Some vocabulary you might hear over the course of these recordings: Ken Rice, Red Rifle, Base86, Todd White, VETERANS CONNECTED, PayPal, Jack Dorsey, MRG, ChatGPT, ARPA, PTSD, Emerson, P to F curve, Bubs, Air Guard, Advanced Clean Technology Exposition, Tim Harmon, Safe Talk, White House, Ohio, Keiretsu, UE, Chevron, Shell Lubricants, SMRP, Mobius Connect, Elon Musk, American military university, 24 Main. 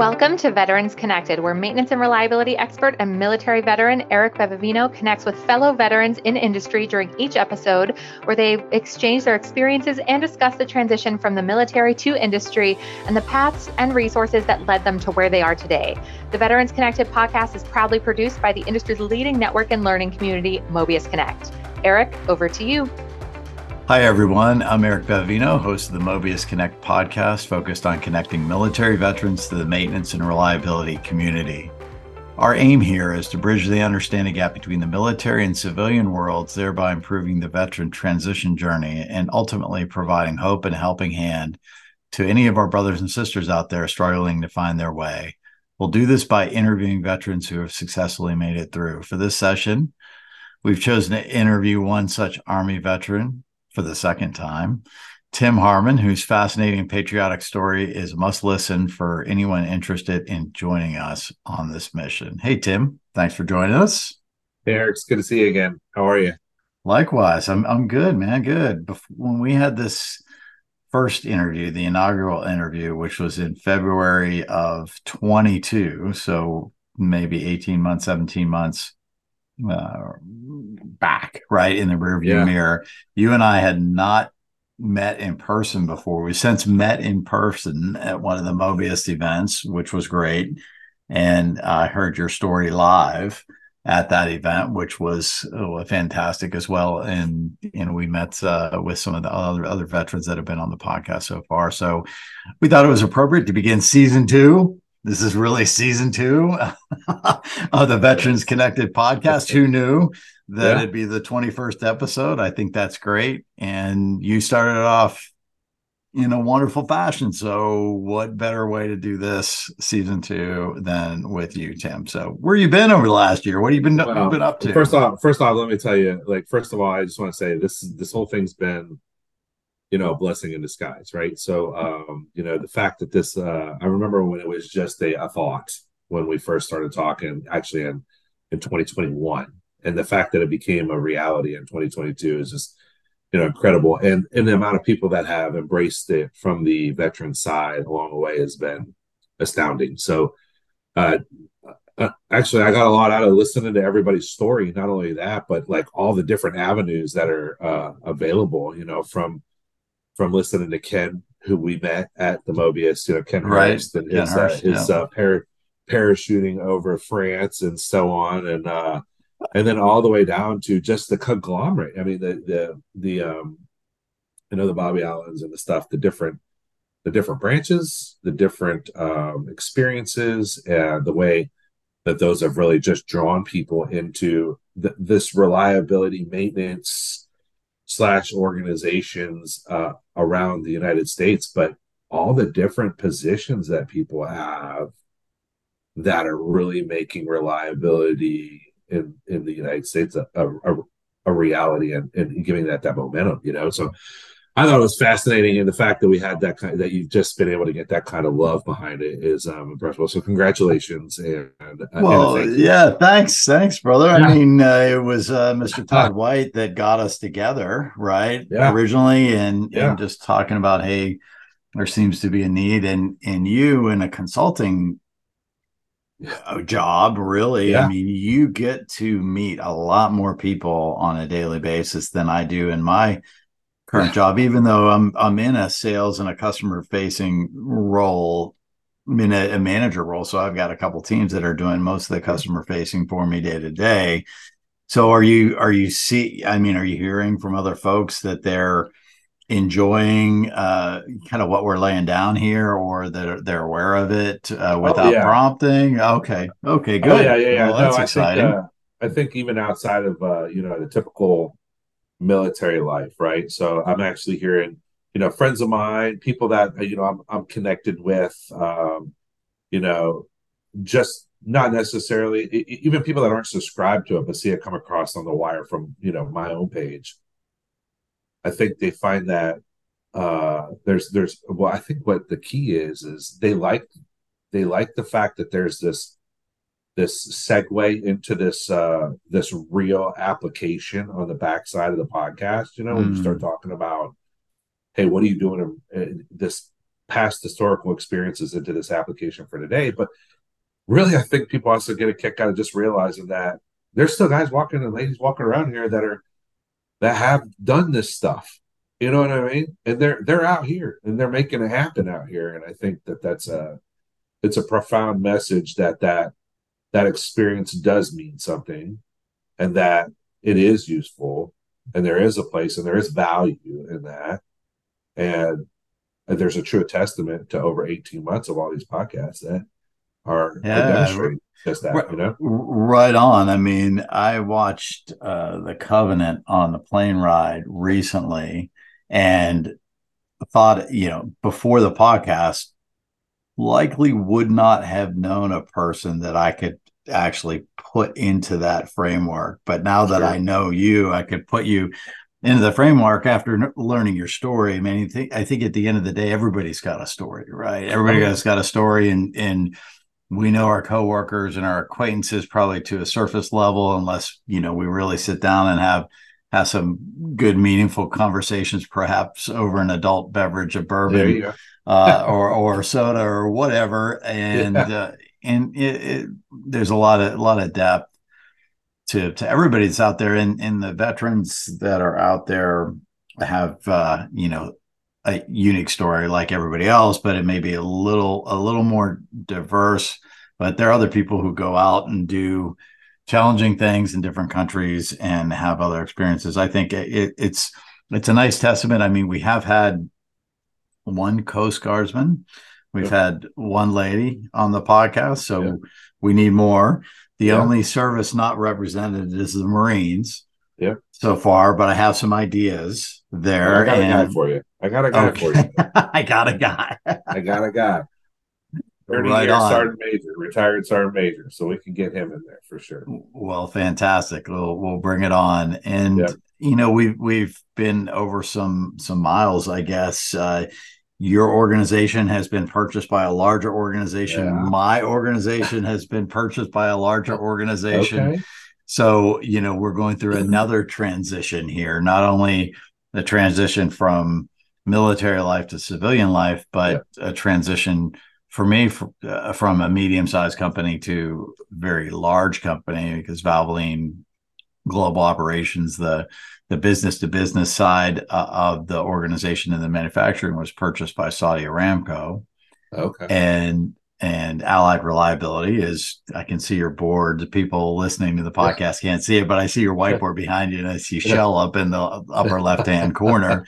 Welcome to Veterans Connected, where maintenance and reliability expert and military veteran Eric Bevevino connects with fellow veterans in industry during each episode, where they exchange their experiences and discuss the transition from the military to industry and the paths and resources that led them to where they are today. The Veterans Connected podcast is proudly produced by the industry's leading network and learning community, Mobius Connect. Eric, over to you. Hi, everyone. I'm Eric Bevevino, host of the Mobius Connect podcast, focused on connecting military veterans to the maintenance and reliability community. Our aim here is to bridge the understanding gap between the military and civilian worlds, thereby improving the veteran transition journey and ultimately providing hope and a helping hand to any of our brothers and sisters out there struggling to find their way. We'll do this by interviewing veterans who have successfully made it through. For this session, we've chosen to interview one such Army veteran. For the second time, Tim Harmon, whose fascinating patriotic story is a must listen for anyone interested in joining us on this mission. Hey, Tim, thanks for joining us. Hey, Eric, it's good to see you again. How are you? Likewise, I'm good, man. Good. When we had this first interview, the inaugural interview, which was in February of 22, so maybe 18 months, 17 months. Back right in the rearview mirror. You and I had not met in person before. We since met in person at one of the Mobius events, which was great. And I heard your story live at that event, which was fantastic as well. And we met with some of the other veterans that have been on the podcast so far. So we thought it was appropriate to begin season two. This is really season two of the Veterans Connected podcast. Who knew that it'd be the 21st episode? I think that's great. And you started off in a wonderful fashion. So what better way to do this season two than with you, Tim? So where you been over the last year? What have you been, been up to? First off, let me tell you, I just want to say this whole thing's been, a blessing in disguise, right? So, the fact that this, I remember when it was just a thought when we first started talking, actually in 2021, and the fact that it became a reality in 2022 is just, incredible. And the amount of people that have embraced it from the veteran side along the way has been astounding. So, actually, I got a lot out of listening to everybody's story. Not only that, but all the different avenues that are available, from listening to Ken, who we met at the Mobius, Ken Rice, and parachuting over France and so on. And then all the way down to just the conglomerate. I mean, the Bobby Allens and the stuff, the different branches, the different experiences, and the way that those have really just drawn people into this reliability maintenance / organizations around the United States, but all the different positions that people have that are really making reliability in the United States a reality and giving that momentum, So I thought it was fascinating, and the fact that we had that you've just been able to get that kind of love behind it is impressive. So congratulations. Thanks, brother. Yeah. I mean, it was Mr. Todd White that got us together, right? Yeah. Originally, and just talking about, hey, there seems to be a need, and you in a consulting job, really. Yeah. I mean, you get to meet a lot more people on a daily basis than I do in my current job, even though I'm in a sales and a customer facing role, I mean a manager role. So I've got a couple teams that are doing most of the customer facing for me day to day. So are you hearing from other folks that they're enjoying kind of what we're laying down here, or that they're aware of it without prompting? Okay, good. Well, that's exciting. I think even outside of the typical military life, right? So I'm actually hearing, friends of mine, people that I'm connected with, just not necessarily even people that aren't subscribed to it, but see it come across on the wire from my own page. I think they find that I think what the key is they like the fact that there's this segue into this real application on the backside of the podcast, when you start talking about, hey, what are you doing in this past historical experiences into this application for today. But really, I think people also get a kick out of just realizing that there's still guys walking and ladies walking around here that have done this stuff. You know what I mean? And they're out here and they're making it happen out here. And I think that it's a profound message that experience does mean something, and that it is useful, and there is a place and there is value in that. And there's a true testament to over 18 months of all these podcasts that are demonstrating just that, you know? Right on. I mean, I watched The Covenant on the plane ride recently and thought, you know, before the podcast, likely would not have known a person that I could actually put into that framework. But now that I know you, I could put you into the framework after learning your story. I mean, I think at the end of the day, everybody's got a story, right? Everybody's got a story, and we know our coworkers and our acquaintances probably to a surface level, unless, you know, we really sit down and have some good, meaningful conversations, perhaps over an adult beverage of bourbon or soda or whatever. And there's a lot of depth to everybody that's out there, and the veterans that are out there have a unique story like everybody else, but it may be a little more diverse. But there are other people who go out and do challenging things in different countries and have other experiences. I think it's a nice testament. I mean, we have had one Coast Guardsman, we've had one lady on the podcast, so we need more. The only service not represented is the Marines so far, but I have some ideas there. I got a guy for you. I got a guy. 30-year Sergeant Major, retired Sergeant Major, so we can get him in there for sure. Well, fantastic. We'll bring it on. And, you know, we've been over some miles, I guess. Your organization has been purchased by a larger organization. Yeah. My organization has been purchased by a larger organization. Okay. So, you know, we're going through another transition here, not only the transition from military life to civilian life, but a transition for me from a medium-sized company to very large company, because Valvoline Global Operations, the business-to-business side of the organization and the manufacturing was purchased by Saudi Aramco. Okay. And Allied Reliability is, I can see your board. The people listening to the podcast can't see it, but I see your whiteboard behind you, and I see Shell up in the upper left-hand corner.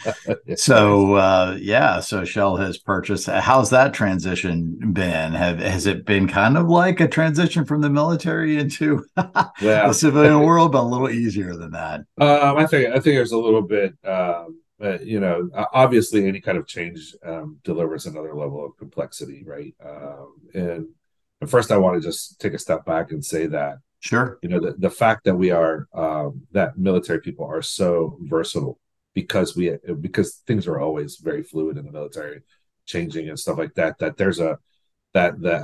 So, so Shell has purchased. How's that transition been? Has it been kind of like a transition from the military into the civilian world, but a little easier than that? I think there's a little bit, you know, obviously any kind of change delivers another level of complexity, right? And at first I want to just take a step back and say that, you know, the fact that we are, that military people are so versatile because things are always very fluid in the military, changing and stuff like that, that there's the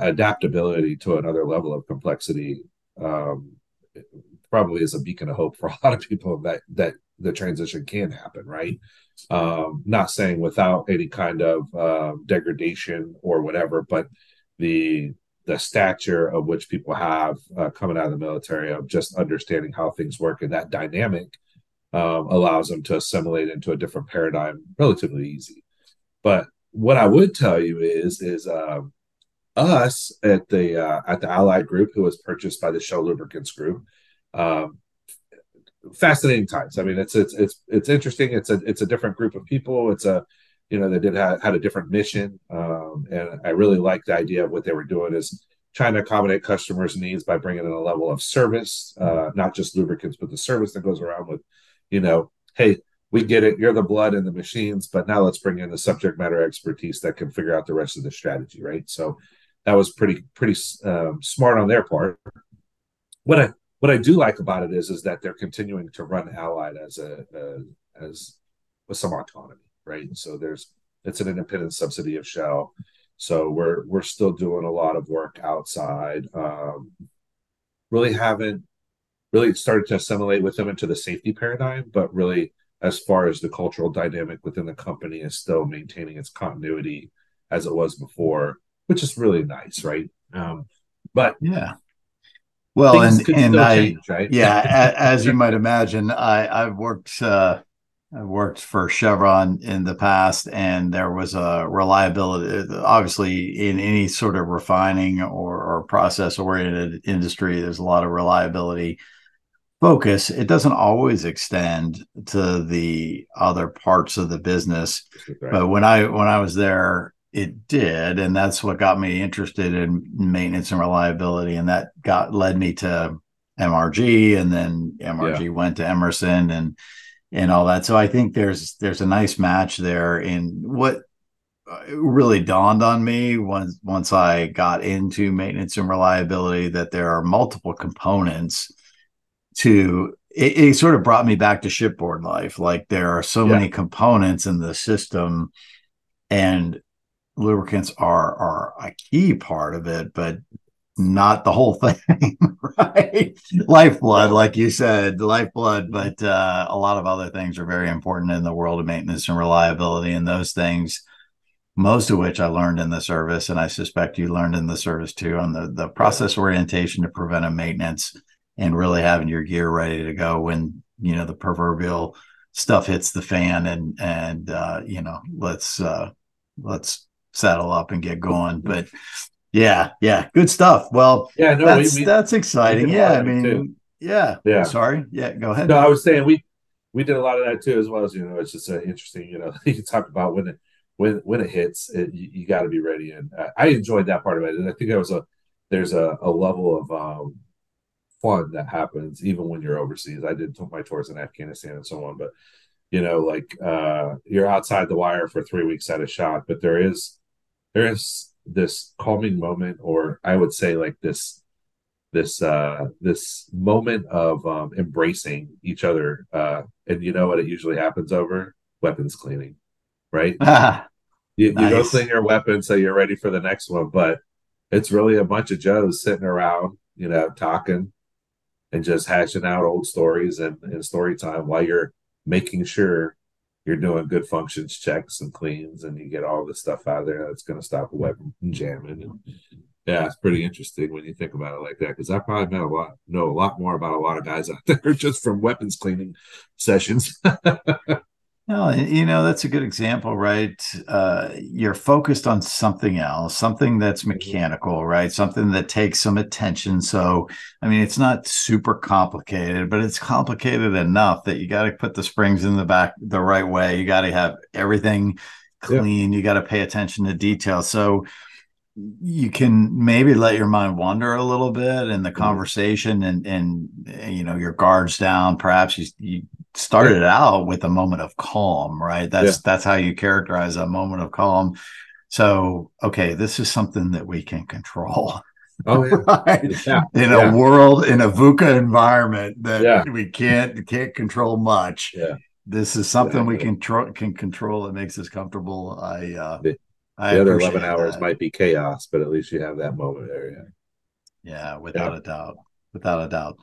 adaptability to another level of complexity probably is a beacon of hope for a lot of people that the transition can happen, right? Not saying without any kind of degradation or whatever, but the stature of which people have coming out of the military, of just understanding how things work, and that dynamic allows them to assimilate into a different paradigm relatively easy. But what I would tell you is us at the Allied Group, who was purchased by the Shell Lubricants Group, fascinating times. I mean, it's interesting. It's a different group of people. They had a different mission, and I really liked the idea of what they were doing is trying to accommodate customers' needs by bringing in a level of service, not just lubricants, but the service that goes around with, you know, hey, we get it. You're the blood in the machines, but now let's bring in the subject matter expertise that can figure out the rest of the strategy, right? So that was pretty smart on their part. What I do like about it is that they're continuing to run Allied as with some autonomy, right? So it's an independent subsidy of Shell. So we're still doing a lot of work outside. Really haven't really started to assimilate with them into the safety paradigm, but really as far as the cultural dynamic within the company is still maintaining its continuity as it was before, which is really nice, right? But yeah, well, and I change, right? Yeah, as you might imagine, I worked for Chevron in the past, and there was a reliability. Obviously, in any sort of refining or process-oriented industry, there's a lot of reliability focus. It doesn't always extend to the other parts of the business, right. But when I was there, it did, and that's what got me interested in maintenance and reliability, and that led me to MRG, and then MRG went to Emerson, and all that. So I think there's a nice match there. And what really dawned on me once I got into maintenance and reliability, that there are multiple components to it. It sort of brought me back to shipboard life. Like there are so many components in the system, and lubricants are a key part of it, but not the whole thing, right? Lifeblood, like you said, lifeblood, but a lot of other things are very important in the world of maintenance and reliability. And those things, most of which I learned in the service, and I suspect you learned in the service too, on the process orientation to preventive maintenance and really having your gear ready to go when, you know, the proverbial stuff hits the fan and you know, let's saddle up and get going. But yeah, good stuff. Well, yeah, no, that's exciting. Yeah, I mean, too. Yeah. Sorry. Yeah, go ahead. No, I was saying we did a lot of that too, as well as, you know, it's just interesting. You know, you can talk about when it hits, you got to be ready. And I enjoyed that part of it, and I think there's a level of fun that happens even when you're overseas. I did my tours in Afghanistan and so on, but you know, like you're outside the wire for 3 weeks at a shot, but there is this calming moment, or I would say like this moment of embracing each other. And you know what it usually happens over? Weapons cleaning, right? You go clean your weapon so you're ready for the next one, but it's really a bunch of Joes sitting around, you know, talking and just hashing out old stories and story time while you're making sure you're doing good functions checks and cleans, and you get all the stuff out of there that's going to stop a weapon from jamming. And yeah, it's pretty interesting when you think about it like that, because I probably know a lot more about a lot of guys out there just from weapons cleaning sessions. No, you know, that's a good example, right? You're focused on something else, something that's mechanical, right? Something that takes some attention. So, I mean, it's not super complicated, but it's complicated enough that you got to put the springs in the back the right way. You got to have everything clean. Yeah. You got to pay attention to detail. So you can maybe let your mind wander a little bit in the conversation and you know, your guard's down. Perhaps you started out with a moment of calm, right? That's how you characterize a moment of calm. So, okay, this is something that we can control. Oh, yeah. Right? Yeah. In a world, in a VUCA environment that we can't control much. Yeah. This is something we can control that makes us comfortable. The other 11 hours that might be chaos, but at least you have that moment there. Yeah, without a doubt.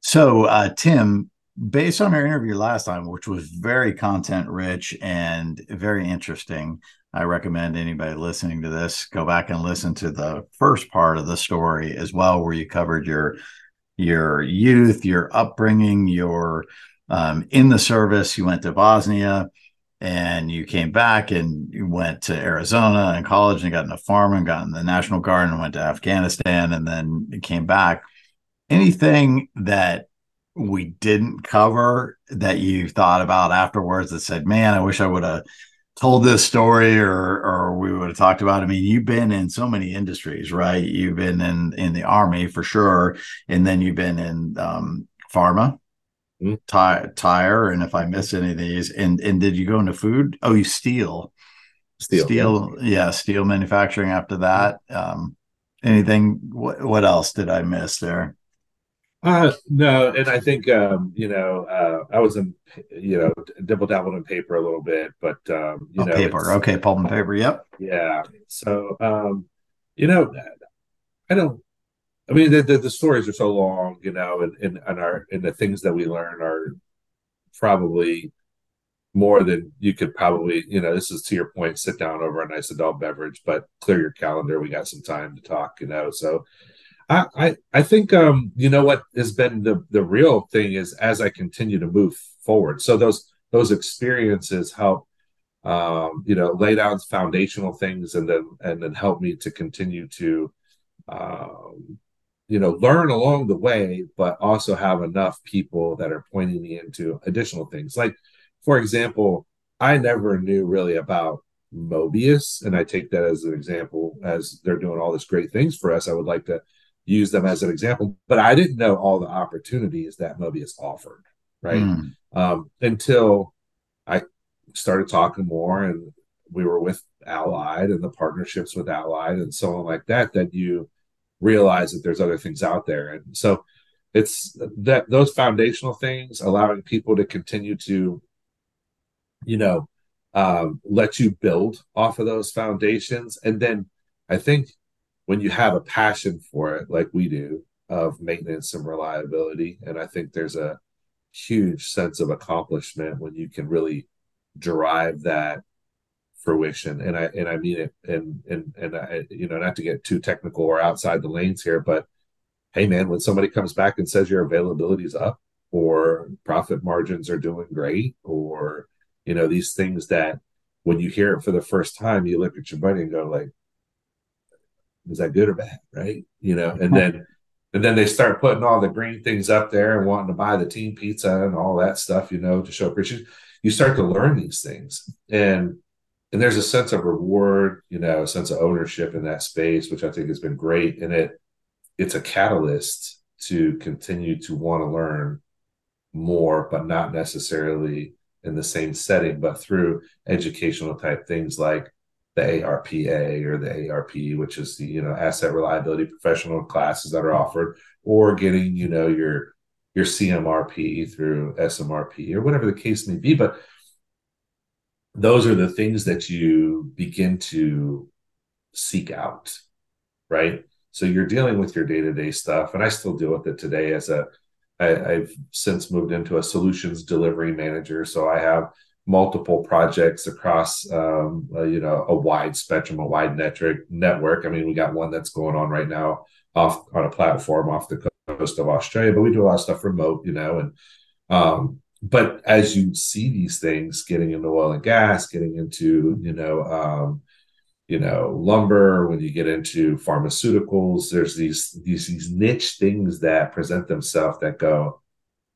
So, Tim, based on our interview last time, which was very content rich and very interesting, I recommend anybody listening to this, go back and listen to the first part of the story as well, where you covered your youth, your upbringing, your in the service. You went to Bosnia and you came back and you went to Arizona in college and got into farming, got in the National Guard and went to Afghanistan and then came back. Anything that we didn't cover that you thought about afterwards that said, man, I wish I would have told this story or we would have talked about it? I mean, you've been in so many industries, right? You've been in the Army for sure. And then you've been in pharma, tire. And if I miss any of these, and did you go into food? Oh, you steel. Yeah. Steel manufacturing after that. Anything, what else did I miss there? No, and I think you know, I was in, you know, dabbled in paper a little bit, but you know, paper, okay, pulp and paper, yep, yeah. So you know, I mean, the stories are so long, you know, and the things that we learn are probably more than you could probably, you know, this is to your point, sit down over a nice adult beverage, but clear your calendar. We got some time to talk, you know. So I think, you know, what has been the real thing is as I continue to move forward. So those experiences help, you know, lay down foundational things and then help me to continue to, you know, learn along the way, but also have enough people that are pointing me into additional things. Like, for example, I never knew really about Mobius, and I take that as an example, as they're doing all these great things for us. I would like to use them as an example, but I didn't know all the opportunities that Mobius offered, right? Until I started talking more, and we were with Allied and the partnerships with Allied and so on like that, that you realize that there's other things out there. And so it's that those foundational things, allowing people to continue to, you know, let you build off of those foundations. And then I think when you have a passion for it, like we do, of maintenance and reliability, and I think there's a huge sense of accomplishment when you can really derive that fruition. And I mean it, and I, you know, not to get too technical or outside the lanes here, but hey man, when somebody comes back and says your availability's up, or profit margins are doing great, or, you know, these things that when you hear it for the first time, you look at your buddy and go like, is that good or bad? Right. You know, and then they start putting all the green things up there and wanting to buy the team pizza and all that stuff, you know, to show appreciation. You start to learn these things, and there's a sense of reward, you know, a sense of ownership in that space, which I think has been great. And it's a catalyst to continue to want to learn more, but not necessarily in the same setting, but through educational type things like the ARPA or the ARP, which is the, you know, asset reliability professional classes that are offered, or getting, you know, your CMRP through SMRP or whatever the case may be. But those are the things that you begin to seek out, right? So you're dealing with your day-to-day stuff, and I still deal with it today as I've since moved into a solutions delivery manager. So I have multiple projects across, you know, a wide spectrum, a wide network. I mean, we got one that's going on right now off on a platform off the coast of Australia, but we do a lot of stuff remote, you know. And but as you see these things, getting into oil and gas, getting into, you know, lumber, when you get into pharmaceuticals, there's these niche things that present themselves that go,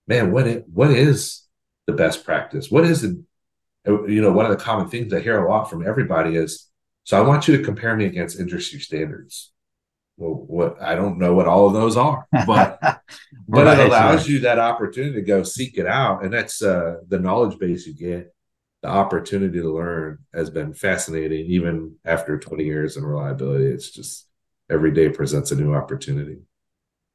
man, what is the best practice? What is it? You know, one of the common things I hear a lot from everybody is, so I want you to compare me against industry standards. Well, what, I don't know what all of those are, but but it allows you that opportunity to go seek it out. And that's the knowledge base you get. The opportunity to learn has been fascinating, even after 20 years in reliability. It's just every day presents a new opportunity.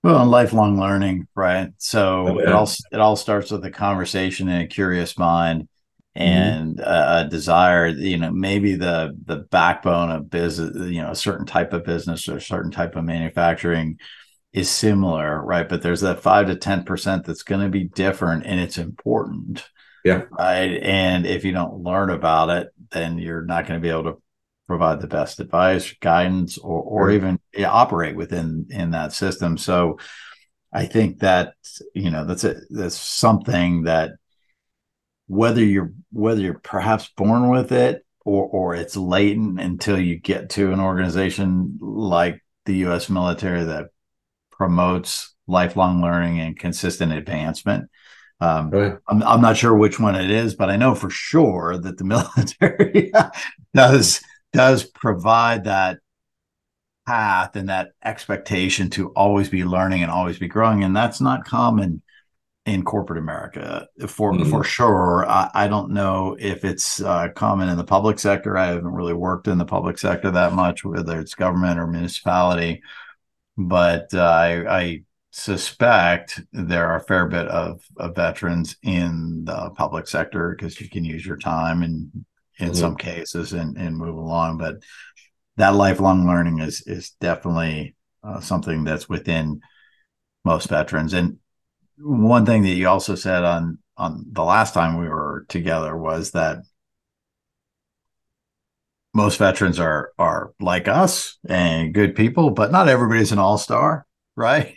Well, and lifelong learning, right? So it all starts with a conversation and a curious mind and a desire. You know, maybe the backbone of business, you know, a certain type of business or a certain type of manufacturing is similar, right? But there's that 5 to 10% that's going to be different, and it's important. Yeah. Right. And if you don't learn about it, then you're not going to be able to provide the best advice, guidance, or even operate within that system. So I think that, you know, that's something that whether you're perhaps born with it or it's latent until you get to an organization like the U.S. military that promotes lifelong learning and consistent advancement. I'm not sure which one it is, but I know for sure that the military does provide that path and that expectation to always be learning and always be growing. And that's not common in corporate America for sure. I don't know if it's common in the public sector. I haven't really worked in the public sector that much, whether it's government or municipality, but I suspect there are a fair bit of veterans in the public sector, because you can use your time in some cases and move along. But that lifelong learning is definitely something that's within most veterans. And one thing that you also said on on the last time we were together was that most veterans are like us and good people, but not everybody's an all-star, right?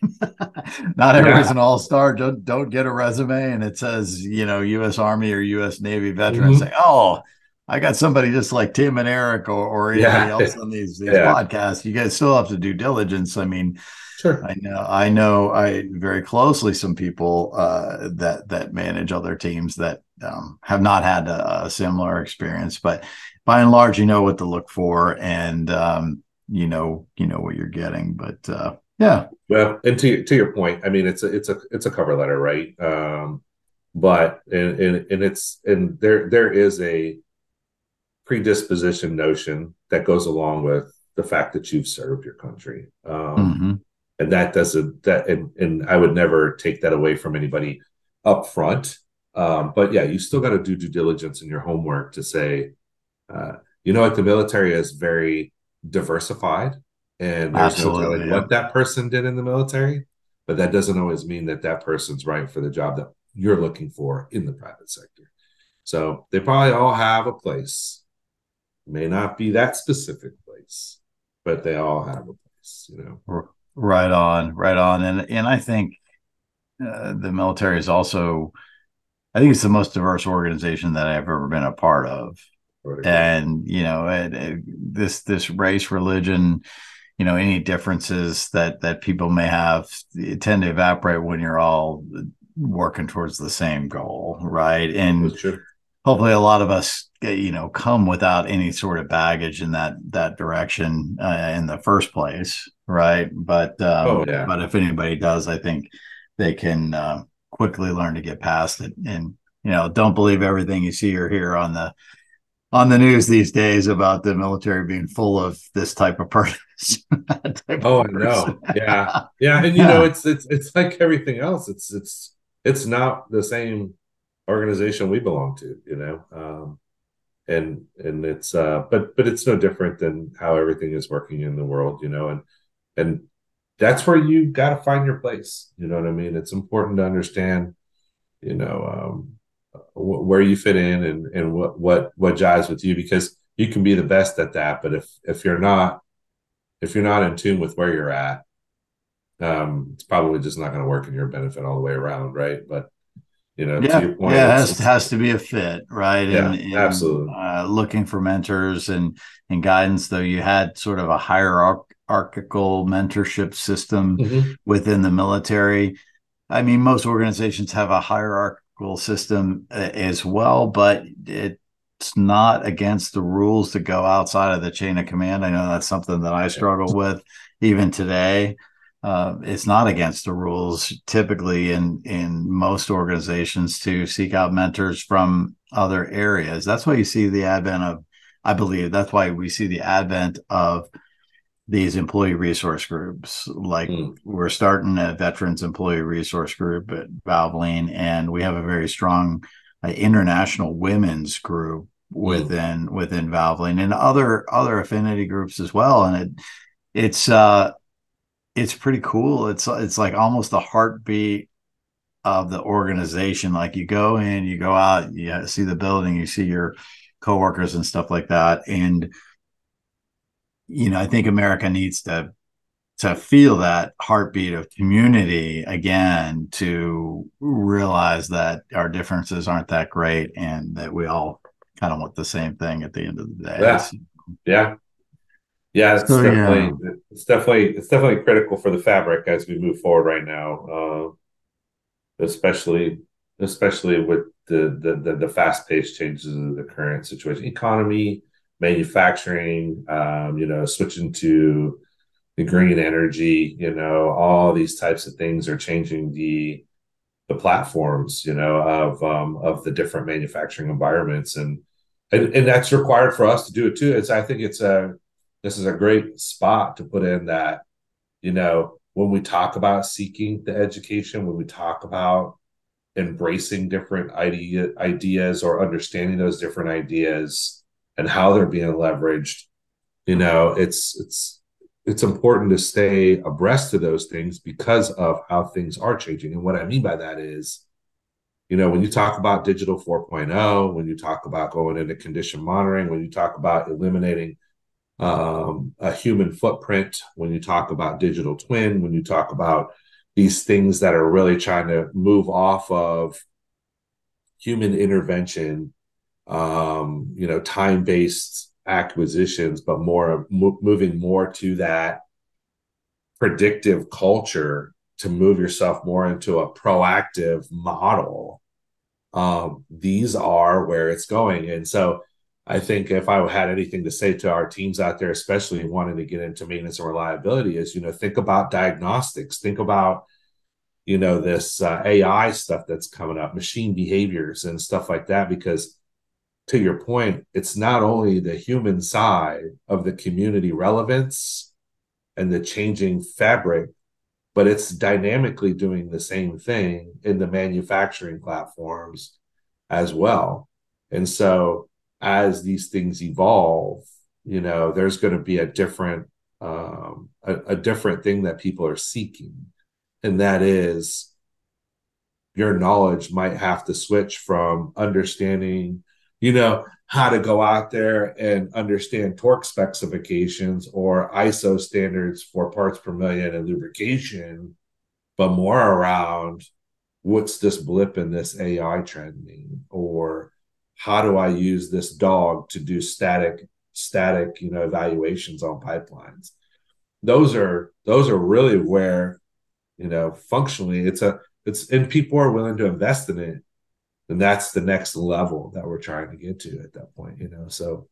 Not everybody's an all-star. Don't get a resume and it says, you know, U.S. Army or U.S. Navy veterans say, oh, I got somebody just like Tim and Eric or anybody else on these podcasts. You guys still have to do diligence. I mean, sure. I know very closely some people that manage other teams that have not had a similar experience, but by and large, you know what to look for and you know what you're getting. But well, and to your point, I mean, it's a cover letter, right? But there is a predisposition notion that goes along with the fact that you've served your country, and that doesn't and I would never take that away from anybody up front. But yeah, you still got to do due diligence in your homework to say, you know, like the military is very diversified, and there's no telling what that person did in the military, but that doesn't always mean that person's right for the job that you're looking for in the private sector. So they probably all have a place. May not be that specific place, but they all have a place, you know. Right on. And I think the military is also, I think it's the most diverse organization that I've ever been a part of. And, you know, this race, religion, you know, any differences that people may have tend to evaporate when you're all working towards the same goal, right? And hopefully a lot of us, you know, come without any sort of baggage in that direction in the first place, right? But but if anybody does, I think they can quickly learn to get past it. And, you know, don't believe everything you see or hear on the news these days about the military being full of this type of person. And you know, it's like everything else. It's not the same organization we belong to, you know, and it's but it's no different than how everything is working in the world, you know, and that's where you got to find your place. You know what I mean? It's important to understand, you know, where you fit in and what jives with you, because you can be the best at that, but if you're not in tune with where you're at, it's probably just not going to work in your benefit all the way around, right? But you know, to your point, it has to be a fit, right? And absolutely looking for mentors and guidance. Though you had sort of a hierarchical mentorship system within the military. I mean, most organizations have a hierarchy system as well, but it's not against the rules to go outside of the chain of command. I know that's something that I struggle with even today. It's not against the rules typically in most organizations to seek out mentors from other areas. That's why you see the advent of, I believe that's why we see the advent of these employee resource groups, like we're starting a veterans employee resource group at Valvoline, and we have a very strong international women's group within Valvoline, and other affinity groups as well. And it's pretty cool. It's like almost the heartbeat of the organization. Like you go in, you go out, you see the building, you see your coworkers and stuff like that, and you know, I think America needs to feel that heartbeat of community again to realize that our differences aren't that great and that we all kind of want the same thing at the end of the day. It's definitely critical for the fabric as we move forward right now, especially with the fast-paced changes of the current situation, economy, manufacturing, you know, switching to the green energy, you know, all these types of things are changing the platforms, you know, of the different manufacturing environments, and that's required for us to do it too. I think this is a great spot to put in that, you know, when we talk about seeking the education, when we talk about embracing different ideas or understanding those different ideas and how they're being leveraged, you know, it's important to stay abreast of those things because of how things are changing. And what I mean by that is, You know, when you talk about digital 4.0, when you talk about going into condition monitoring, when you talk about eliminating a human footprint, when you talk about digital twin, when you talk about these things that are really trying to move off of human intervention, you know, time-based acquisitions, but more moving more to that predictive culture to move yourself more into a proactive model. These are where it's going. And so I think if I had anything to say to our teams out there, especially wanting to get into maintenance and reliability, is, you know, think about diagnostics, think about, you know, this AI stuff that's coming up, machine behaviors and stuff like that, because to your point, it's not only the human side of the community relevance and the changing fabric, but it's dynamically doing the same thing in the manufacturing platforms as well. And so as these things evolve, you know, there's going to be a different thing that people are seeking. And that is, your knowledge might have to switch from understanding, you know, how to go out there and understand torque specifications or ISO standards for parts per million and lubrication, but more around what's this blip in this AI trend mean, or how do I use this dog to do static, you know, evaluations on pipelines? Those are really where, you know, functionally and people are willing to invest in it. And that's the next level that we're trying to get to at that point, you know. So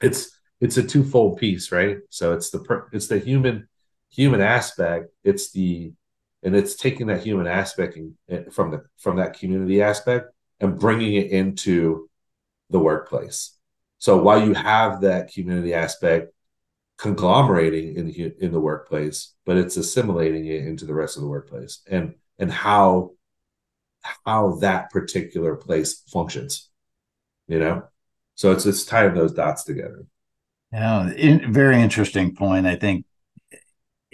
it's a twofold piece, right? So it's the human aspect. It's taking that human aspect from that community aspect and bringing it into the workplace. So while you have that community aspect conglomerating in the workplace, but it's assimilating it into the rest of the workplace and how that particular place functions, you know? So it's tying those dots together. Yeah, very interesting point. I think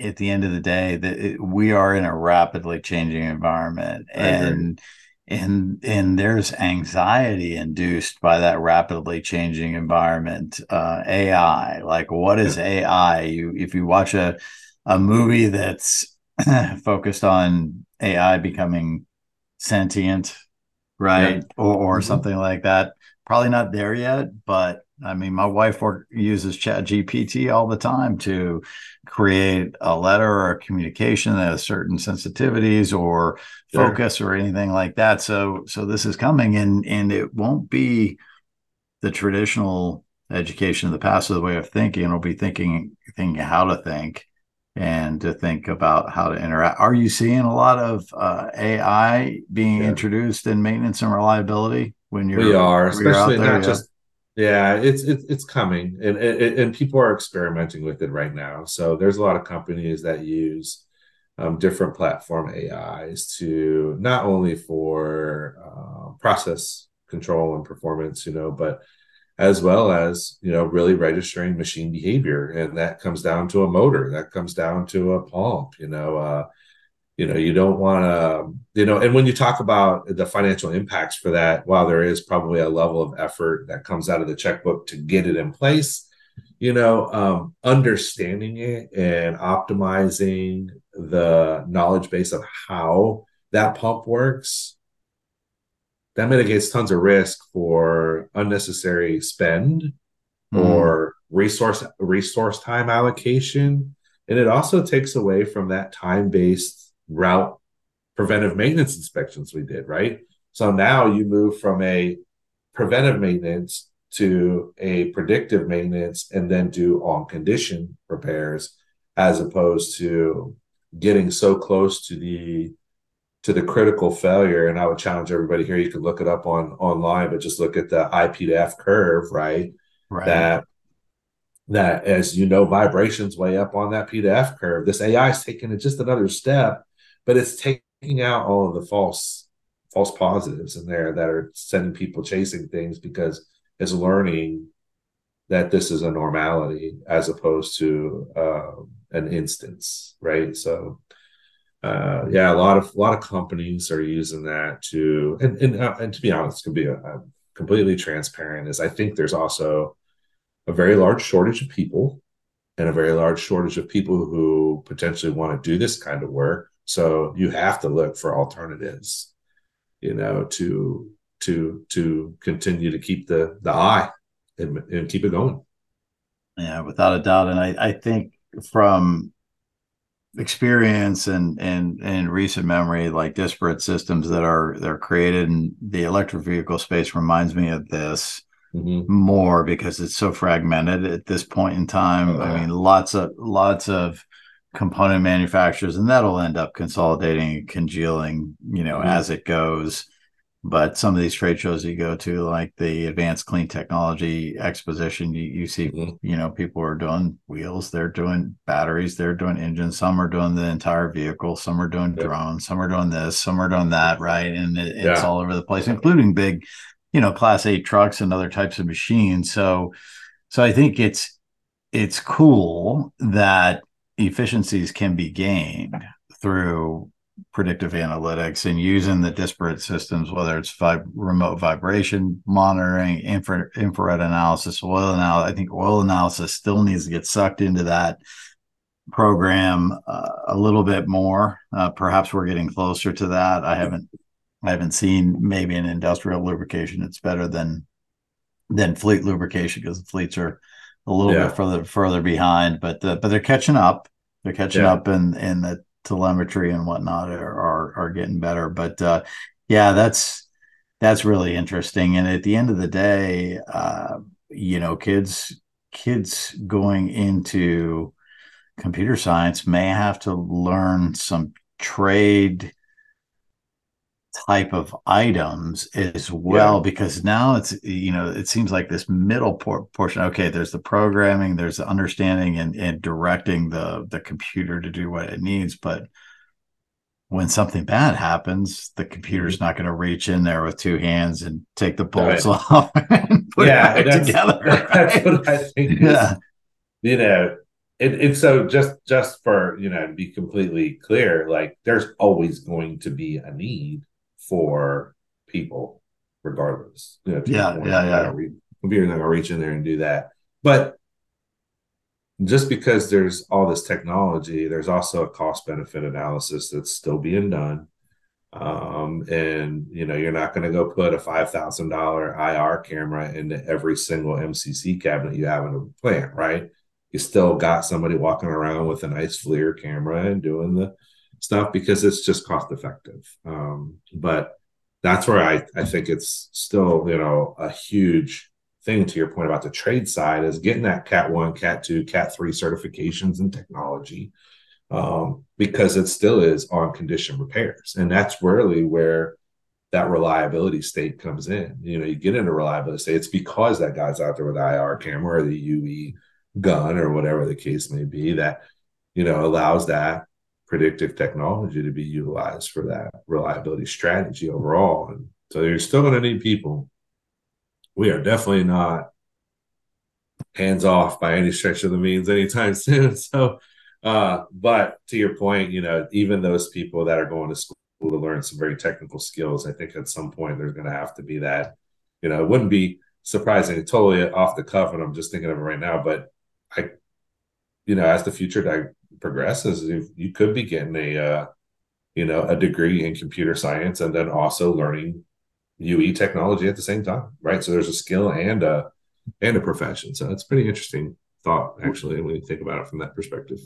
at the end of the day that we are in a rapidly changing environment, and there's anxiety induced by that rapidly changing environment. AI, like, what is AI? If you watch a movie that's focused on AI becoming sentient, right? Yep. Or mm-hmm. something like that. Probably not there yet, but I mean, my wife uses ChatGPT all the time to create a letter or a communication that has certain sensitivities or focus or anything like that. So this is coming, and it won't be the traditional education of the past of the way of thinking. It'll be thinking how to think, and to think about how to interact. Are you seeing a lot of AI being introduced in maintenance and reliability? It's coming, and people are experimenting with it right now. So there's a lot of companies that use different platform AIs to not only for process control and performance, you know, but as well as, you know, really registering machine behavior. And that comes down to a motor, that comes down to a pump, you know, you don't want to, you know, and when you talk about the financial impacts for that, while there is probably a level of effort that comes out of the checkbook to get it in place, you know, understanding it and optimizing the knowledge base of how that pump works, that mitigates tons of risk for unnecessary spend or resource time allocation. And it also takes away from that time-based route preventive maintenance inspections we did, right? So now you move from a preventive maintenance to a predictive maintenance and then do on-condition repairs, as opposed to getting so close to the critical failure. And I would challenge everybody here, you could look it up online, but just look at the P to F curve, right? That as you know, vibrations way up on that P to F curve, this AI is taking it just another step, but it's taking out all of the false positives in there that are sending people chasing things, because it's learning that this is a normality as opposed to an instance, right? So yeah, a lot of companies are using that to, and to be honest, to be completely transparent, is I think there's also a very large shortage of people, and a very large shortage of people who potentially want to do this kind of work. So you have to look for alternatives, you know, to continue to keep the eye and keep it going. Yeah, without a doubt. And I think from experience and recent memory, like disparate systems that are created in the electric vehicle space reminds me of this. Mm-hmm. More because it's so fragmented at this point in time. I mean, lots of component manufacturers, and that'll end up consolidating and congealing, you know, mm-hmm. as it goes. But some of these trade shows you go to, like the Advanced Clean Technology Exposition, you see, mm-hmm. you know, people are doing wheels, they're doing batteries, they're doing engines, some are doing the entire vehicle, some are doing yeah. drones, some are doing this, some are doing that, right? And it's yeah. all over the place, including big, you know, Class 8 trucks and other types of machines. So I think it's cool that efficiencies can be gained through predictive analytics and using the disparate systems, whether it's remote vibration monitoring, infrared analysis, oil analysis. I think oil analysis still needs to get sucked into that program a little bit more. Perhaps we're getting closer to that. I haven't seen maybe an industrial lubrication that's better than fleet lubrication, because the fleets are a little yeah. bit further behind, but they're catching up. They're catching yeah. up, and the telemetry and whatnot are getting better. But yeah, that's really interesting. And at the end of the day, you know, kids going into computer science may have to learn some trade type of items as well, yeah. because now it's, you know, it seems like this middle portion. Okay, there's the programming, there's the understanding and directing the computer to do what it needs, but when something bad happens, the computer's not going to reach in there with two hands and take the bolts right. off and put yeah, it back together. Right? That's what I think. Yeah. You know, and so just for, you know, to be completely clear, like there's always going to be a need for people, regardless. You know, We're not gonna reach in there and do that. But just because there's all this technology, there's also a cost-benefit analysis that's still being done. And you know, you're not gonna go put a $5,000 IR camera into every single MCC cabinet you have in a plant, right? You still got somebody walking around with a nice FLIR camera and doing the stuff because it's just cost effective. But that's where I think it's still, you know, a huge thing to your point about the trade side is getting that Cat 1, Cat 2, Cat 3 certifications in technology, because it still is on condition repairs. And that's really where that reliability state comes in. You know, you get into reliability state, it's because that guy's out there with the IR camera or the UE gun or whatever the case may be that, you know, allows that predictive technology to be utilized for that reliability strategy overall. And so you're still going to need people. We are definitely not hands off by any stretch of the means anytime soon. So, but to your point, you know, even those people that are going to school to learn some very technical skills, I think at some point there's going to have to be that, you know, it wouldn't be surprising, totally off the cuff, and I'm just thinking of it right now, but I, you know, as the future progresses, you could be getting a you know, a degree in computer science and then also learning UE technology at the same time, right? So there's a skill and a profession. So it's a pretty interesting thought, actually, when you think about it from that perspective.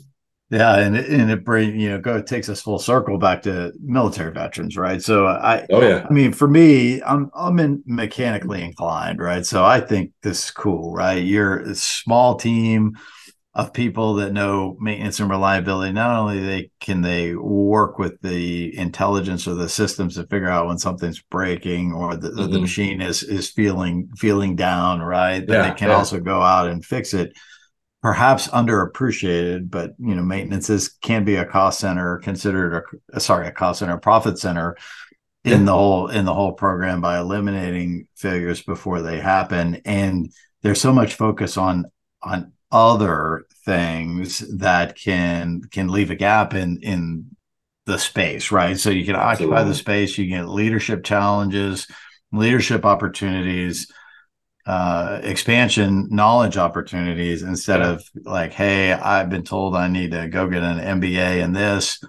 Yeah, and it brings, you know, it takes us full circle back to military veterans, right? So I mean, for me, I'm in mechanically inclined, right? So I think this is cool, right? You're a small team of people that know maintenance and reliability. Not only can they work with the intelligence or the systems to figure out when something's breaking or the machine is feeling down, right? Yeah, then they can also go out and fix it. Perhaps underappreciated, but you know, maintenance can be a cost center, considered a cost center, profit center in the whole program by eliminating failures before they happen. And there's so much focus on other things that can leave a gap in the space, right? So you can occupy the space, you get leadership challenges, leadership opportunities, expansion, knowledge opportunities, instead of like, hey, I've been told I need to go get an MBA in this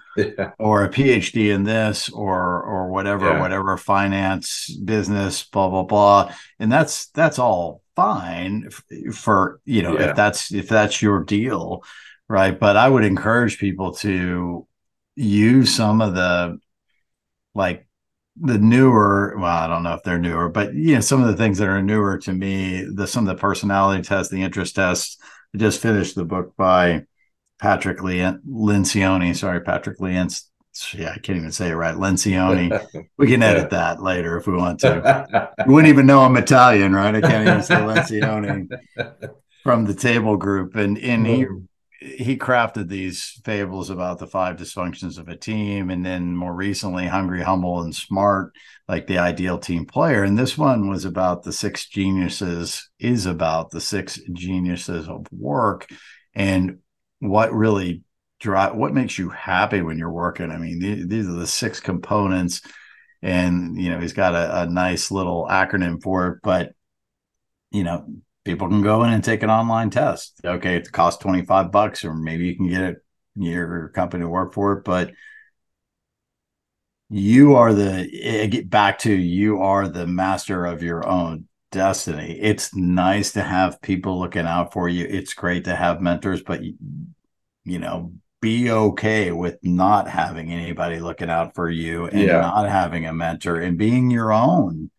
or a PhD in this or whatever, whatever, finance, business, blah, blah, blah. And that's all fine for, you know, if that's your deal, right? But I would encourage people to use some of the, like, the newer, well, I don't know if they're newer, but you know, some of the things that are newer to me, some of the personality tests, the interest tests. I just finished the book by Patrick Lencioni. Sorry, Patrick Lencioni. Yeah, I can't even say it right. Lencioni. We can edit that later if we want to. You wouldn't even know I'm Italian, right? I can't even say Lencioni. From the Table Group. And he crafted these fables about the five dysfunctions of a team, and then more recently, Hungry, Humble, and Smart, like the ideal team player. And this one was about the six geniuses of work, and what really what makes you happy when you're working. I mean, these are the six components, and, you know, he's got a nice little acronym for it, but, you know, people can go in and take an online test. Okay, it costs $25, or maybe you can get it, your company to work for it. But you are the master of your own destiny. It's nice to have people looking out for you. It's great to have mentors, but, you know, be okay with not having anybody looking out for you and not having a mentor, and being your own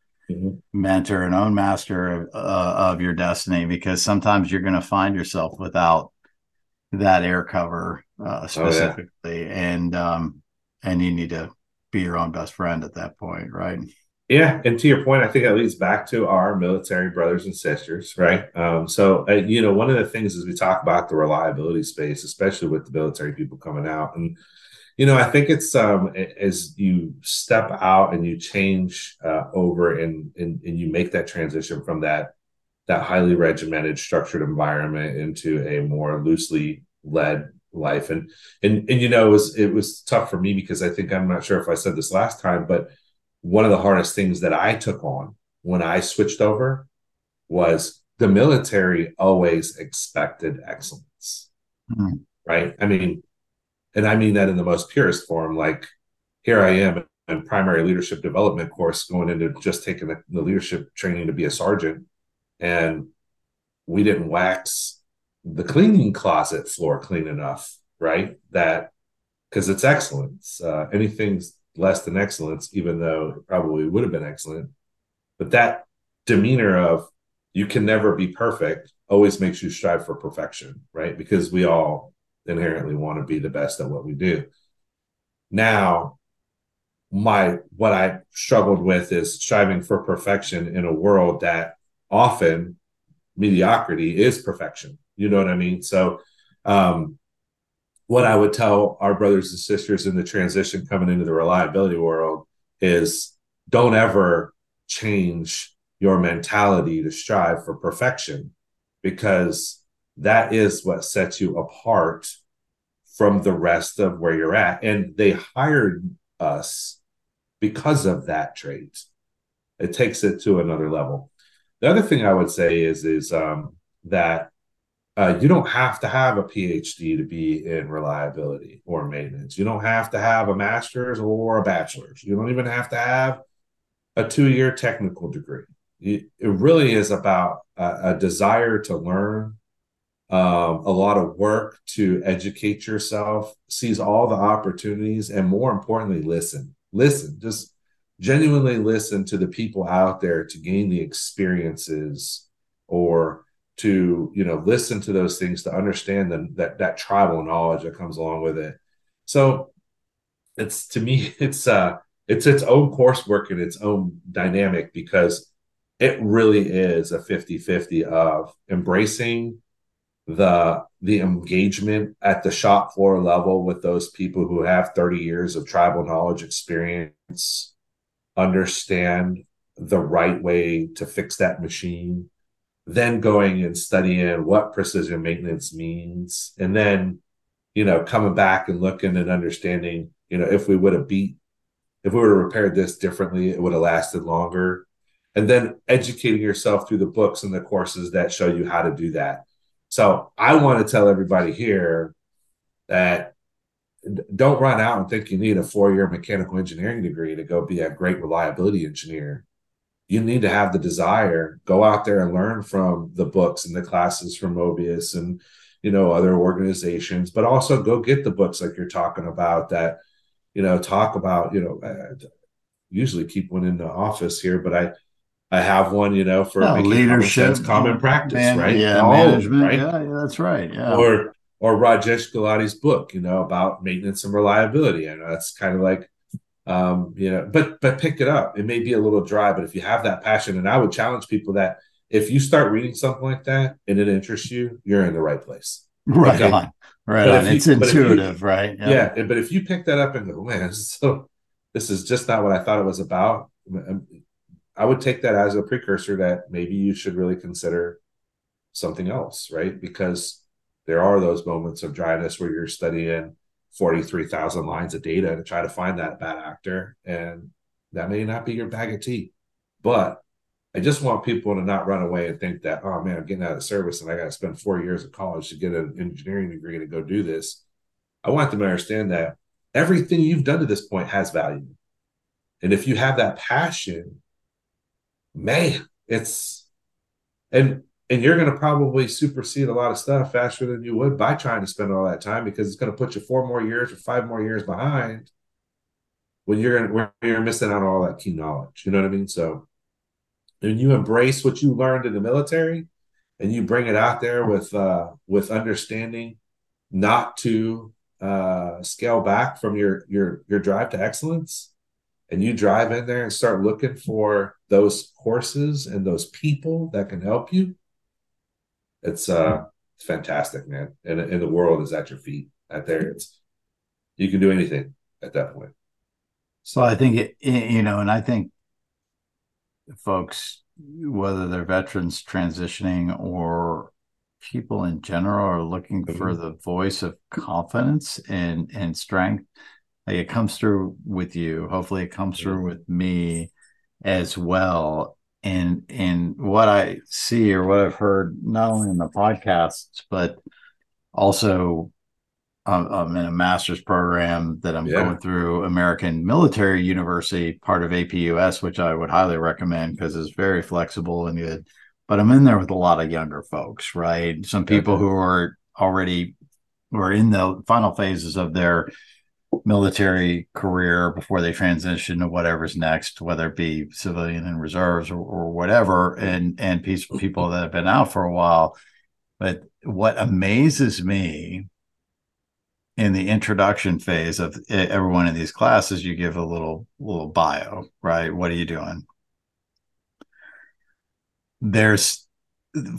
mentor and own master of your destiny, because sometimes you're going to find yourself without that air cover specifically. And you need to be your own best friend at that point, right? Yeah. And to your point, I think that leads back to our military brothers and sisters, right? You know, one of the things is we talk about the reliability space, especially with the military people coming out. And, you know, I think it's as you step out and you change over and you make that transition from that highly regimented, structured environment into a more loosely led life. And you know, it was tough for me, because I think, I'm not sure if I said this last time, but one of the hardest things that I took on when I switched over was the military always expected excellence, right? I mean, and I mean that in the most purest form. Like, here I am in primary leadership development course, going into just taking the leadership training to be a sergeant, and we didn't wax the cleaning closet floor clean enough, right? That, because it's excellence. Anything's less than excellence, even though it probably would have been excellent. But that demeanor of you can never be perfect always makes you strive for perfection, right? Because we all inherently want to be the best at what we do. Now, what I struggled with is striving for perfection in a world that often mediocrity is perfection. You know what I mean? So what I would tell our brothers and sisters in the transition coming into the reliability world is, don't ever change your mentality to strive for perfection, because that is what sets you apart from the rest of where you're at. And they hired us because of that trait. It takes it to another level. The other thing I would say is that you don't have to have a PhD to be in reliability or maintenance. You don't have to have a master's or a bachelor's. You don't even have to have a 2-year technical degree. It really is about a desire to learn. A lot of work to educate yourself, seize all the opportunities, and more importantly, listen. Listen, just genuinely listen to the people out there to gain the experiences, or to, you know, listen to those things to understand that tribal knowledge that comes along with it. So it's, to me, it's its own coursework and its own dynamic, because it really is a 50-50 of embracing the engagement at the shop floor level with those people who have 30 years of tribal knowledge experience, understand the right way to fix that machine, then going and studying what precision maintenance means, and then, you know, coming back and looking and understanding You know, if we would have repaired this differently, it would have lasted longer. And then educating yourself through the books and the courses that show you how to do that. So I want to tell everybody here that don't run out and think you need a 4-year mechanical engineering degree to go be a great reliability engineer. You need to have the desire, go out there and learn from the books and the classes from Mobius and, you know, other organizations, but also go get the books like you're talking about that, you know, talk about, you know, I usually keep one in the office here, but I have one, you know, for leadership, common practice, right? Yeah, management, right? Yeah, that's right. Yeah. Or Rajesh Gulati's book, you know, about maintenance and reliability. I know that's kind of like, you know, but pick it up. It may be a little dry, but if you have that passion, and I would challenge people that if you start reading something like that and it interests you, you're in the right place. Right on, right on. It's intuitive, right? Yeah. Yeah, but if you pick that up and go, man, this is just not what I thought it was about, I would take that as a precursor that maybe you should really consider something else, right? Because there are those moments of dryness where you're studying 43,000 lines of data to try to find that bad actor, and that may not be your bag of tea. But I just want people to not run away and think that, oh man, I'm getting out of service and I got to spend 4 years of college to get an engineering degree to go do this. I want them to understand that everything you've done to this point has value. And if you have that passion, man, it's, and you're going to probably supersede a lot of stuff faster than you would by trying to spend all that time, because it's going to put you 4 more years or 5 more years behind when you're missing out on all that key knowledge. You know what I mean? So, and you embrace what you learned in the military and you bring it out there with understanding not to scale back from your drive to excellence. And you drive in there and start looking for those courses and those people that can help you. It's fantastic, man. And the world is at your feet. Out there, you can do anything at that point. So I think, you know, and I think folks, whether they're veterans transitioning or people in general, are looking for the voice of confidence and strength. Like it comes through with you. Hopefully it comes through with me as well. And what I see or what I've heard, not only in the podcasts, but also I'm in a master's program that I'm going through, American Military University, part of APUS, which I would highly recommend because it's very flexible and good. But I'm in there with a lot of younger folks, right? Some people who are already or in the final phases of their military career before they transition to whatever's next, whether it be civilian and reserves or whatever, and people that have been out for a while. But what amazes me in the introduction phase of every one of these classes, you give a little bio, right? What are you doing?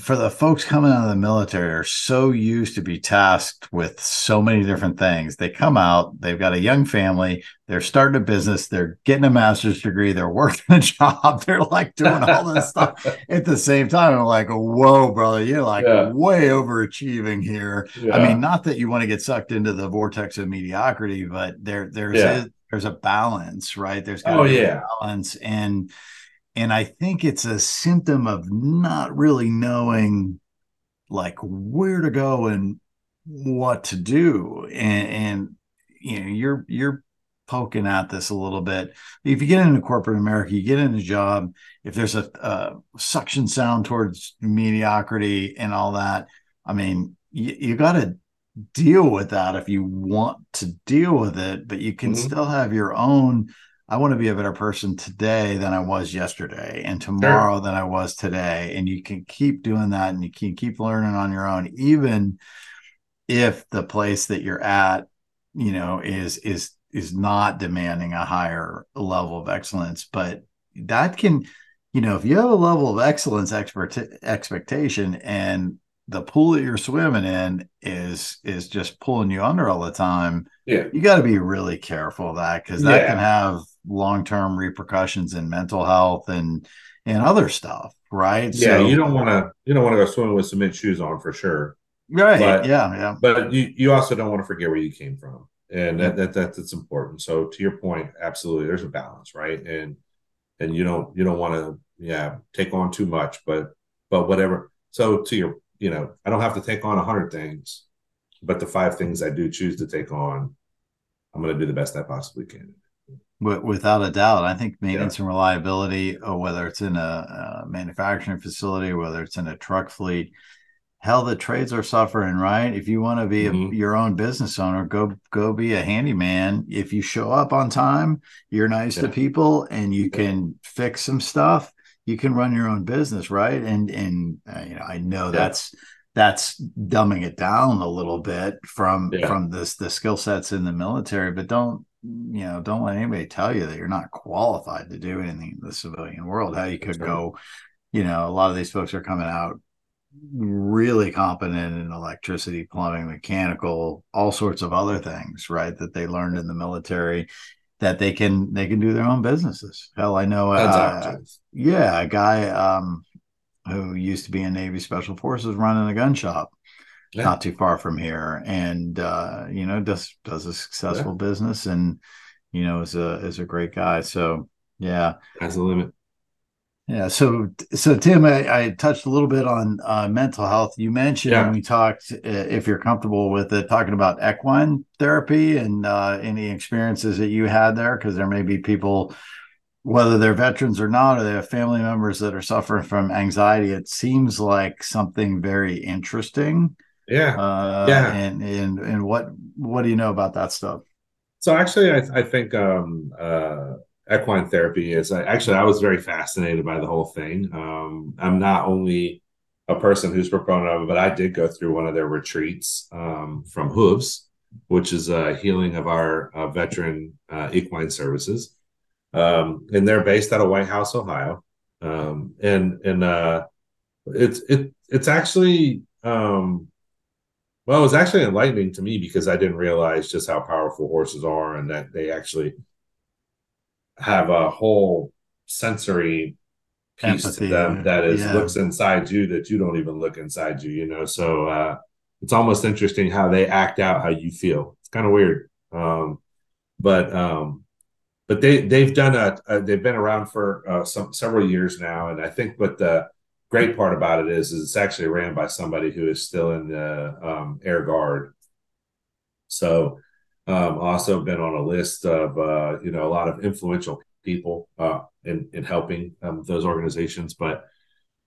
For the folks coming out of the military are so used to be tasked with so many different things. They come out, they've got a young family, they're starting a business, they're getting a master's degree, they're working a job, they're like doing all this stuff at the same time. I'm like, whoa, brother, you're like way overachieving here. Yeah. I mean, not that you want to get sucked into the vortex of mediocrity, but there's a balance, right? There's got to be a balance. And I think it's a symptom of not really knowing like where to go and what to do. And you know, you're poking at this a little bit. If you get into corporate America, you get in a job, if there's a suction sound towards mediocrity and all that, I mean, you got to deal with that if you want to deal with it, but you can still have your own. I want to be a better person today than I was yesterday, and tomorrow than I was today. And you can keep doing that, and you can keep learning on your own, even if the place that you're at, you know, is not demanding a higher level of excellence. But that can, you know, if you have a level of excellence expectation, and the pool that you're swimming in is just pulling you under all the time. Yeah. You got to be really careful of that, because that can have long-term repercussions in mental health and other stuff, right? Yeah, so, you don't want to go swimming with cement shoes on, for sure. Right. But you also don't want to forget where you came from. And that's important. So to your point, absolutely, there's a balance, right? And you don't want to take on too much, but whatever. So to your, I don't have to take on 100 things, but the 5 things I do choose to take on, I'm going to do the best I possibly can. But without a doubt, I think maintenance and reliability, whether it's in a manufacturing facility, whether it's in a truck fleet. Hell, the trades are suffering, right? If you want to be your own business owner, go be a handyman. If you show up on time, you're nice to people, and you can fix some stuff, you can run your own business, right? And I know that's dumbing it down a little bit from the skill sets in the military, but don't let anybody tell you that you're not qualified to do anything in the civilian world. How you could go, a lot of these folks are coming out really competent in electricity, plumbing, mechanical, all sorts of other things, right? That they learned in the military, that they can do their own businesses. Hell, I know, a guy who used to be in Navy Special Forces running a gun shop, not too far from here, and does a successful business, and is a great guy. So that's the limit. Yeah. So Tim, I touched a little bit on mental health. You mentioned we talked, if you're comfortable with it, talking about equine therapy and any experiences that you had there, because there may be people, whether they're veterans or not, or they have family members that are suffering from anxiety. It seems like something very interesting. Yeah. And what do you know about that stuff? So actually, I think equine therapy is I was very fascinated by the whole thing. I'm not only a person who's proponent of it, but I did go through one of their retreats from Hooves, which is a healing of our veteran equine services. And they're based out of White House, Ohio. And it's actually, it was actually enlightening to me, because I didn't realize just how powerful horses are, and that they actually have a whole sensory piece to them that is looks inside you that you don't even look inside you, So it's almost interesting how they act out how you feel. It's kind of weird, but they've done they've been around for several years now, and I think what the great part about it is it's actually ran by somebody who is still in the Air Guard, so. Also been on a list of, a lot of influential people in helping those organizations, but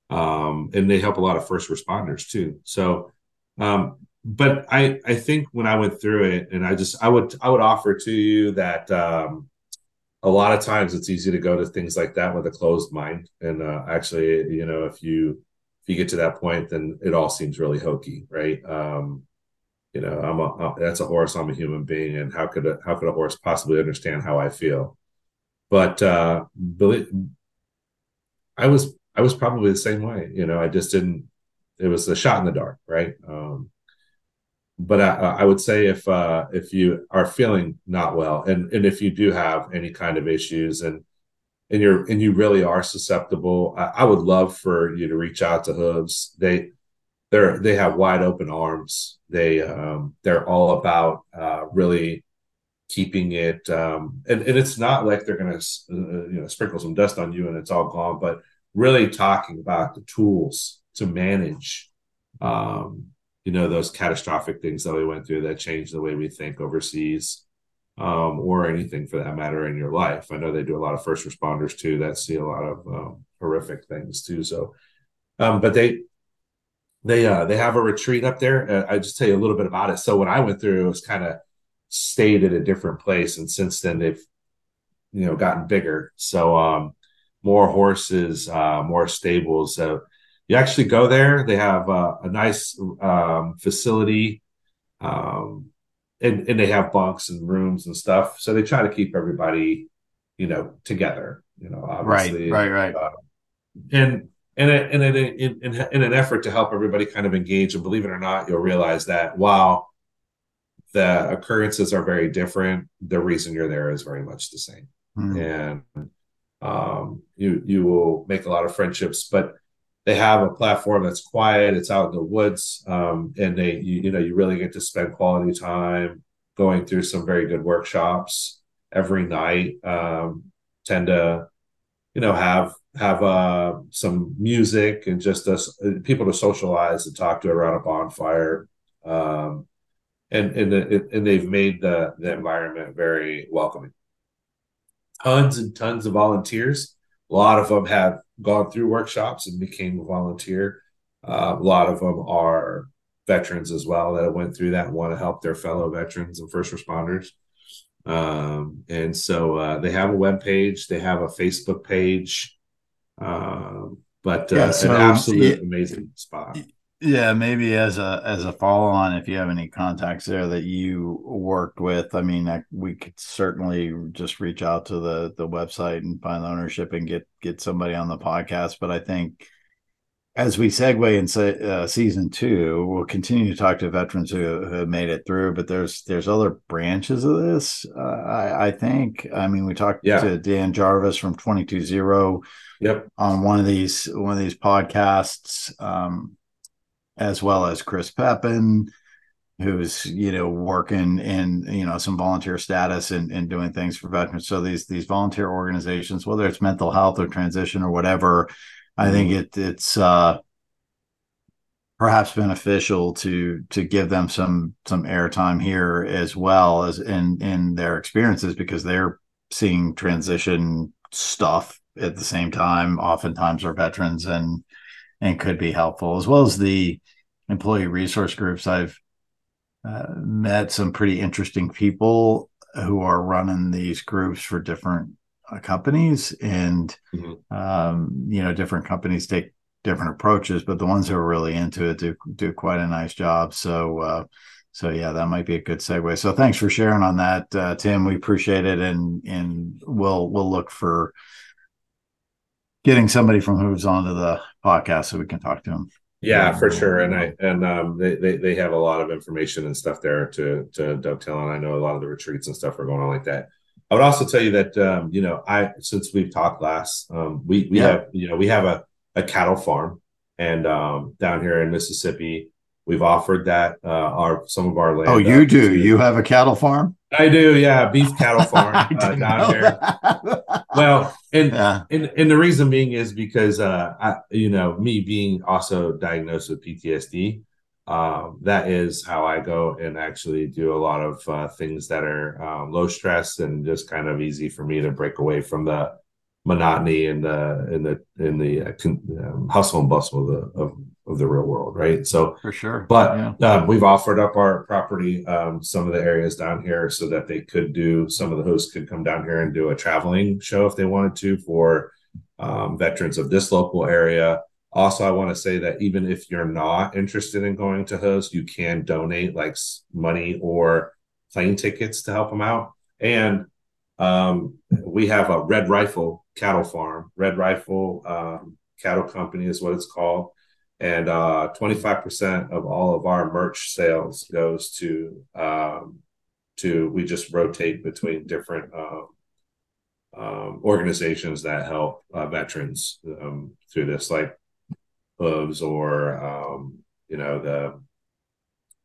and they help a lot of first responders too. So, but I think when I went through it, and I would offer to you that a lot of times it's easy to go to things like that with a closed mind, and actually, if you get to that point, then it all seems really hokey, right? That's a horse. I'm a human being, and how could a horse possibly understand how I feel? But I was probably the same way. I just didn't. It was a shot in the dark, right? But I would say if you are feeling not well, and if you do have any kind of issues, and you really are susceptible, I would love for you to reach out to Hooves. They have wide open arms. They're all about really keeping it, and it's not like they're going to sprinkle some dust on you and it's all gone, but really talking about the tools to manage, those catastrophic things that we went through that changed the way we think overseas, or anything for that matter in your life. I know they do a lot of first responders too that see a lot of horrific things too. So, but they have a retreat up there. I just tell you a little bit about it. So when I went through, it was kind of stayed at a different place, and since then they've gotten bigger. So more horses, more stables. So you actually go there. They have a nice facility, and they have bunks and rooms and stuff. So they try to keep everybody together. Obviously, right. And in an effort to help everybody kind of engage, and believe it or not, you'll realize that while the occurrences are very different, the reason you're there is very much the same. And you will make a lot of friendships. But they have a platform that's quiet; it's out in the woods, and you really get to spend quality time. going through some very good workshops every night. Tend to, have some music and just us people to socialize and talk to around a bonfire. And they've made the environment very welcoming. Tons and tons of volunteers. A lot of them have gone through workshops and became a volunteer. A lot of them are veterans as well that went through that and want to help their fellow veterans and first responders. And so they have a web page, they have a Facebook page, but so an absolute amazing spot. Yeah, maybe as a follow-on, if you have any contacts there that you worked with, I mean, we could certainly just reach out to the website and find the ownership and get somebody on the podcast. But I think as we segue into season 2, we'll continue to talk to veterans who have made it through. But there's other branches of this, I think. I mean, we talked to Dan Jarvis from 22-0 on one of these podcasts. As well as Chris Pepin, who's working in some volunteer status and doing things for veterans. So these volunteer organizations, whether it's mental health or transition or whatever, I think it's perhaps beneficial to give them some airtime here as well as in their experiences, because they're seeing transition stuff at the same time. Oftentimes, are veterans and could be helpful, as well as the employee resource groups. I've met some pretty interesting people who are running these groups for different companies, and different companies take different approaches, but the ones who are really into it do quite a nice job. So yeah, that might be a good segue. So thanks for sharing on that, Tim. We appreciate it, and we'll look for getting somebody from Hooves onto the podcast so we can talk to them. Yeah, for sure. And they have a lot of information and stuff there to dovetail on. I know a lot of the retreats and stuff are going on like that. I would also tell you that since we've talked last, we have we have a cattle farm, and down here in Mississippi, we've offered that some of our land. Oh, you do? You have a cattle farm? I do, yeah, beef cattle farm down here. Well, and the reason being is because me being also diagnosed with PTSD, that is how I go and actually do a lot of things that are low stress and just kind of easy for me to break away from the monotony and the hustle and bustle of the real world, right? So for sure, but we've offered up our property, some of the areas down here, so that they could do, some of the hosts could come down here and do a traveling show if they wanted to for veterans of this local area. Also, I want to say that even if you're not interested in going to host, you can donate like money or plane tickets to help them out. And we have a Red Rifle cattle farm. Red Rifle cattle company is what it's called. And 25% of all of our merch sales goes to we just rotate between different organizations that help veterans through this, like Bubs or, the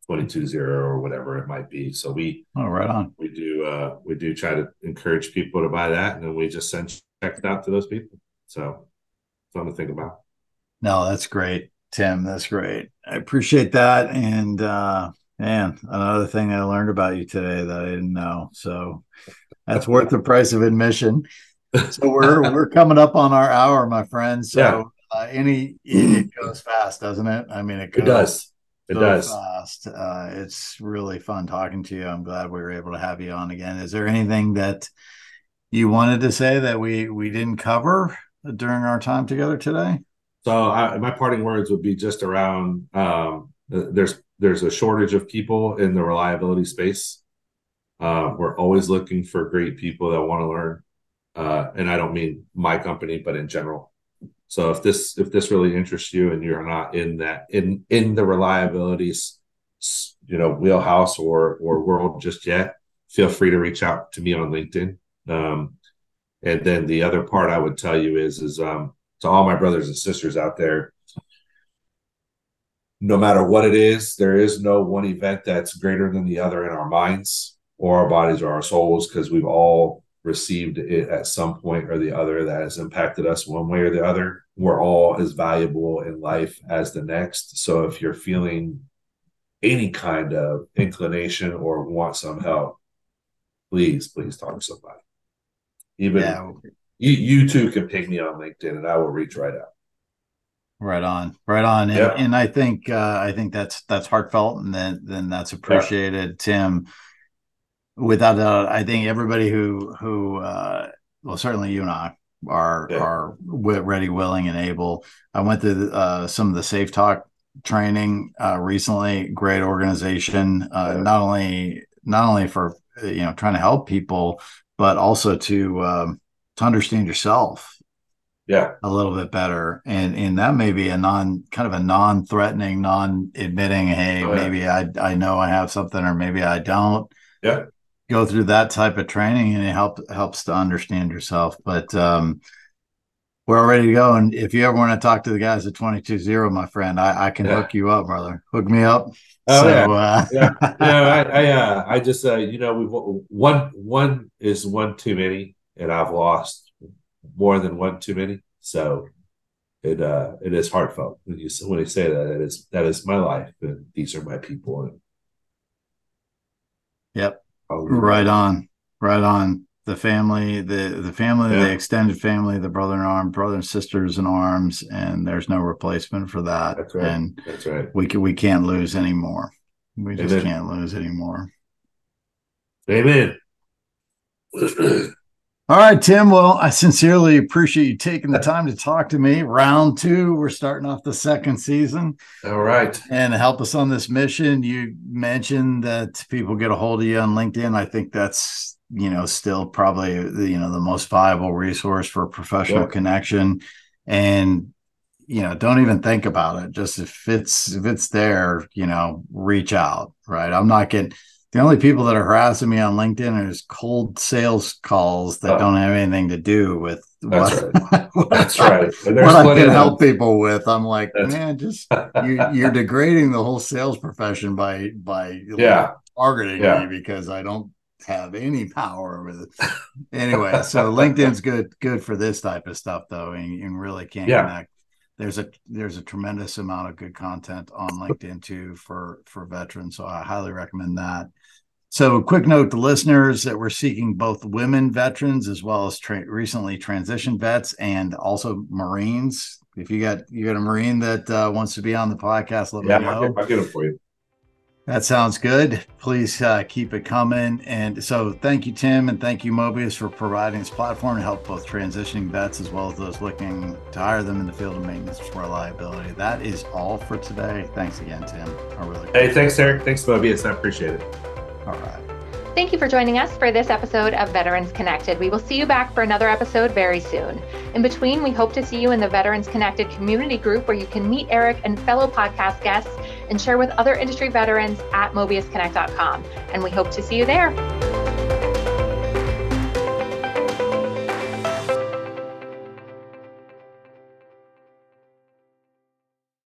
22-0 or whatever it might be. So we do try to encourage people to buy that, and then we just send checks out to those people. So something to think about. No, that's great, Tim. That's great. I appreciate that. And another thing I learned about you today that I didn't know. So that's worth the price of admission. So we're coming up on our hour, my friend. So it goes fast, doesn't it? I mean, it goes. It does. It does. Fast. It's really fun talking to you. I'm glad we were able to have you on again. Is there anything that you wanted to say that we didn't cover during our time together today? So my parting words would be just around there's a shortage of people in the reliability space. We're always looking for great people that want to learn. And I don't mean my company, but in general. So if this really interests you and you're not in that in the reliability wheelhouse or world just yet, feel free to reach out to me on LinkedIn. And then the other part I would tell you is to all my brothers and sisters out there, no matter what it is, there is no one event that's greater than the other in our minds. or our bodies or our souls, because we've all received it at some point or the other that has impacted us one way or the other. We're all as valuable in life as the next. So if you're feeling any kind of inclination or want some help, please, please talk to somebody. Even you too can ping me on LinkedIn and I will reach right out. Right on, right on. And, and I think that's heartfelt, and then that's appreciated, Tim. Without a doubt, I think everybody who certainly you and I are ready, willing, and able. I went through some of the Safe Talk training recently. Great organization, not only for trying to help people, but also to understand yourself a little bit better, and that may be a non-threatening, non-admitting. Hey, maybe I know I have something, or maybe I don't. Yeah. Go through that type of training, and it helps to understand yourself. But we're all ready to go. And if you ever want to talk to the guys at 22-0, my friend, I can hook you up, brother. Hook me up. I just one is one too many, and I've lost more than one too many. So it is heartfelt when you say that. That is my life, and these are my people. And, yep. Right on. The family, the extended family, the brother in arms, brother and sisters in arms, and there's no replacement for that. That's right. And that's right. We can't lose anymore. We just can't lose anymore. Amen. All right, Tim. Well, I sincerely appreciate you taking the time to talk to me. Round two, we're starting off the second season. All right. And help us on this mission. You mentioned that people get a hold of you on LinkedIn. I think that's, still probably, the most viable resource for professional connection. And, don't even think about it. Just if it's there, reach out. Right. I'm not getting... The only people that are harassing me on LinkedIn are just cold sales calls that don't have anything to do with what I can help people with. I'm like, you're degrading the whole sales profession by targeting me, because I don't have any power with it. Anyway, so LinkedIn's good for this type of stuff, though, and really can connect. There's a tremendous amount of good content on LinkedIn too for veterans. So I highly recommend that. So a quick note to listeners that we're seeking both women veterans as well as recently transitioned vets, and also Marines. If you got a Marine that wants to be on the podcast, let me know. I'll get it for you. That sounds good. Please keep it coming. And so thank you, Tim, and thank you, Mobius, for providing this platform to help both transitioning vets as well as those looking to hire them in the field of maintenance for reliability. That is all for today. Thanks again, Tim. Thanks, Eric. Thanks, Mobius. I appreciate it. All right. Thank you for joining us for this episode of Veterans Connected. We will see you back for another episode very soon. In between, we hope to see you in the Veterans Connected community group, where you can meet Eric and fellow podcast guests and share with other industry veterans at MobiusConnect.com. And we hope to see you there.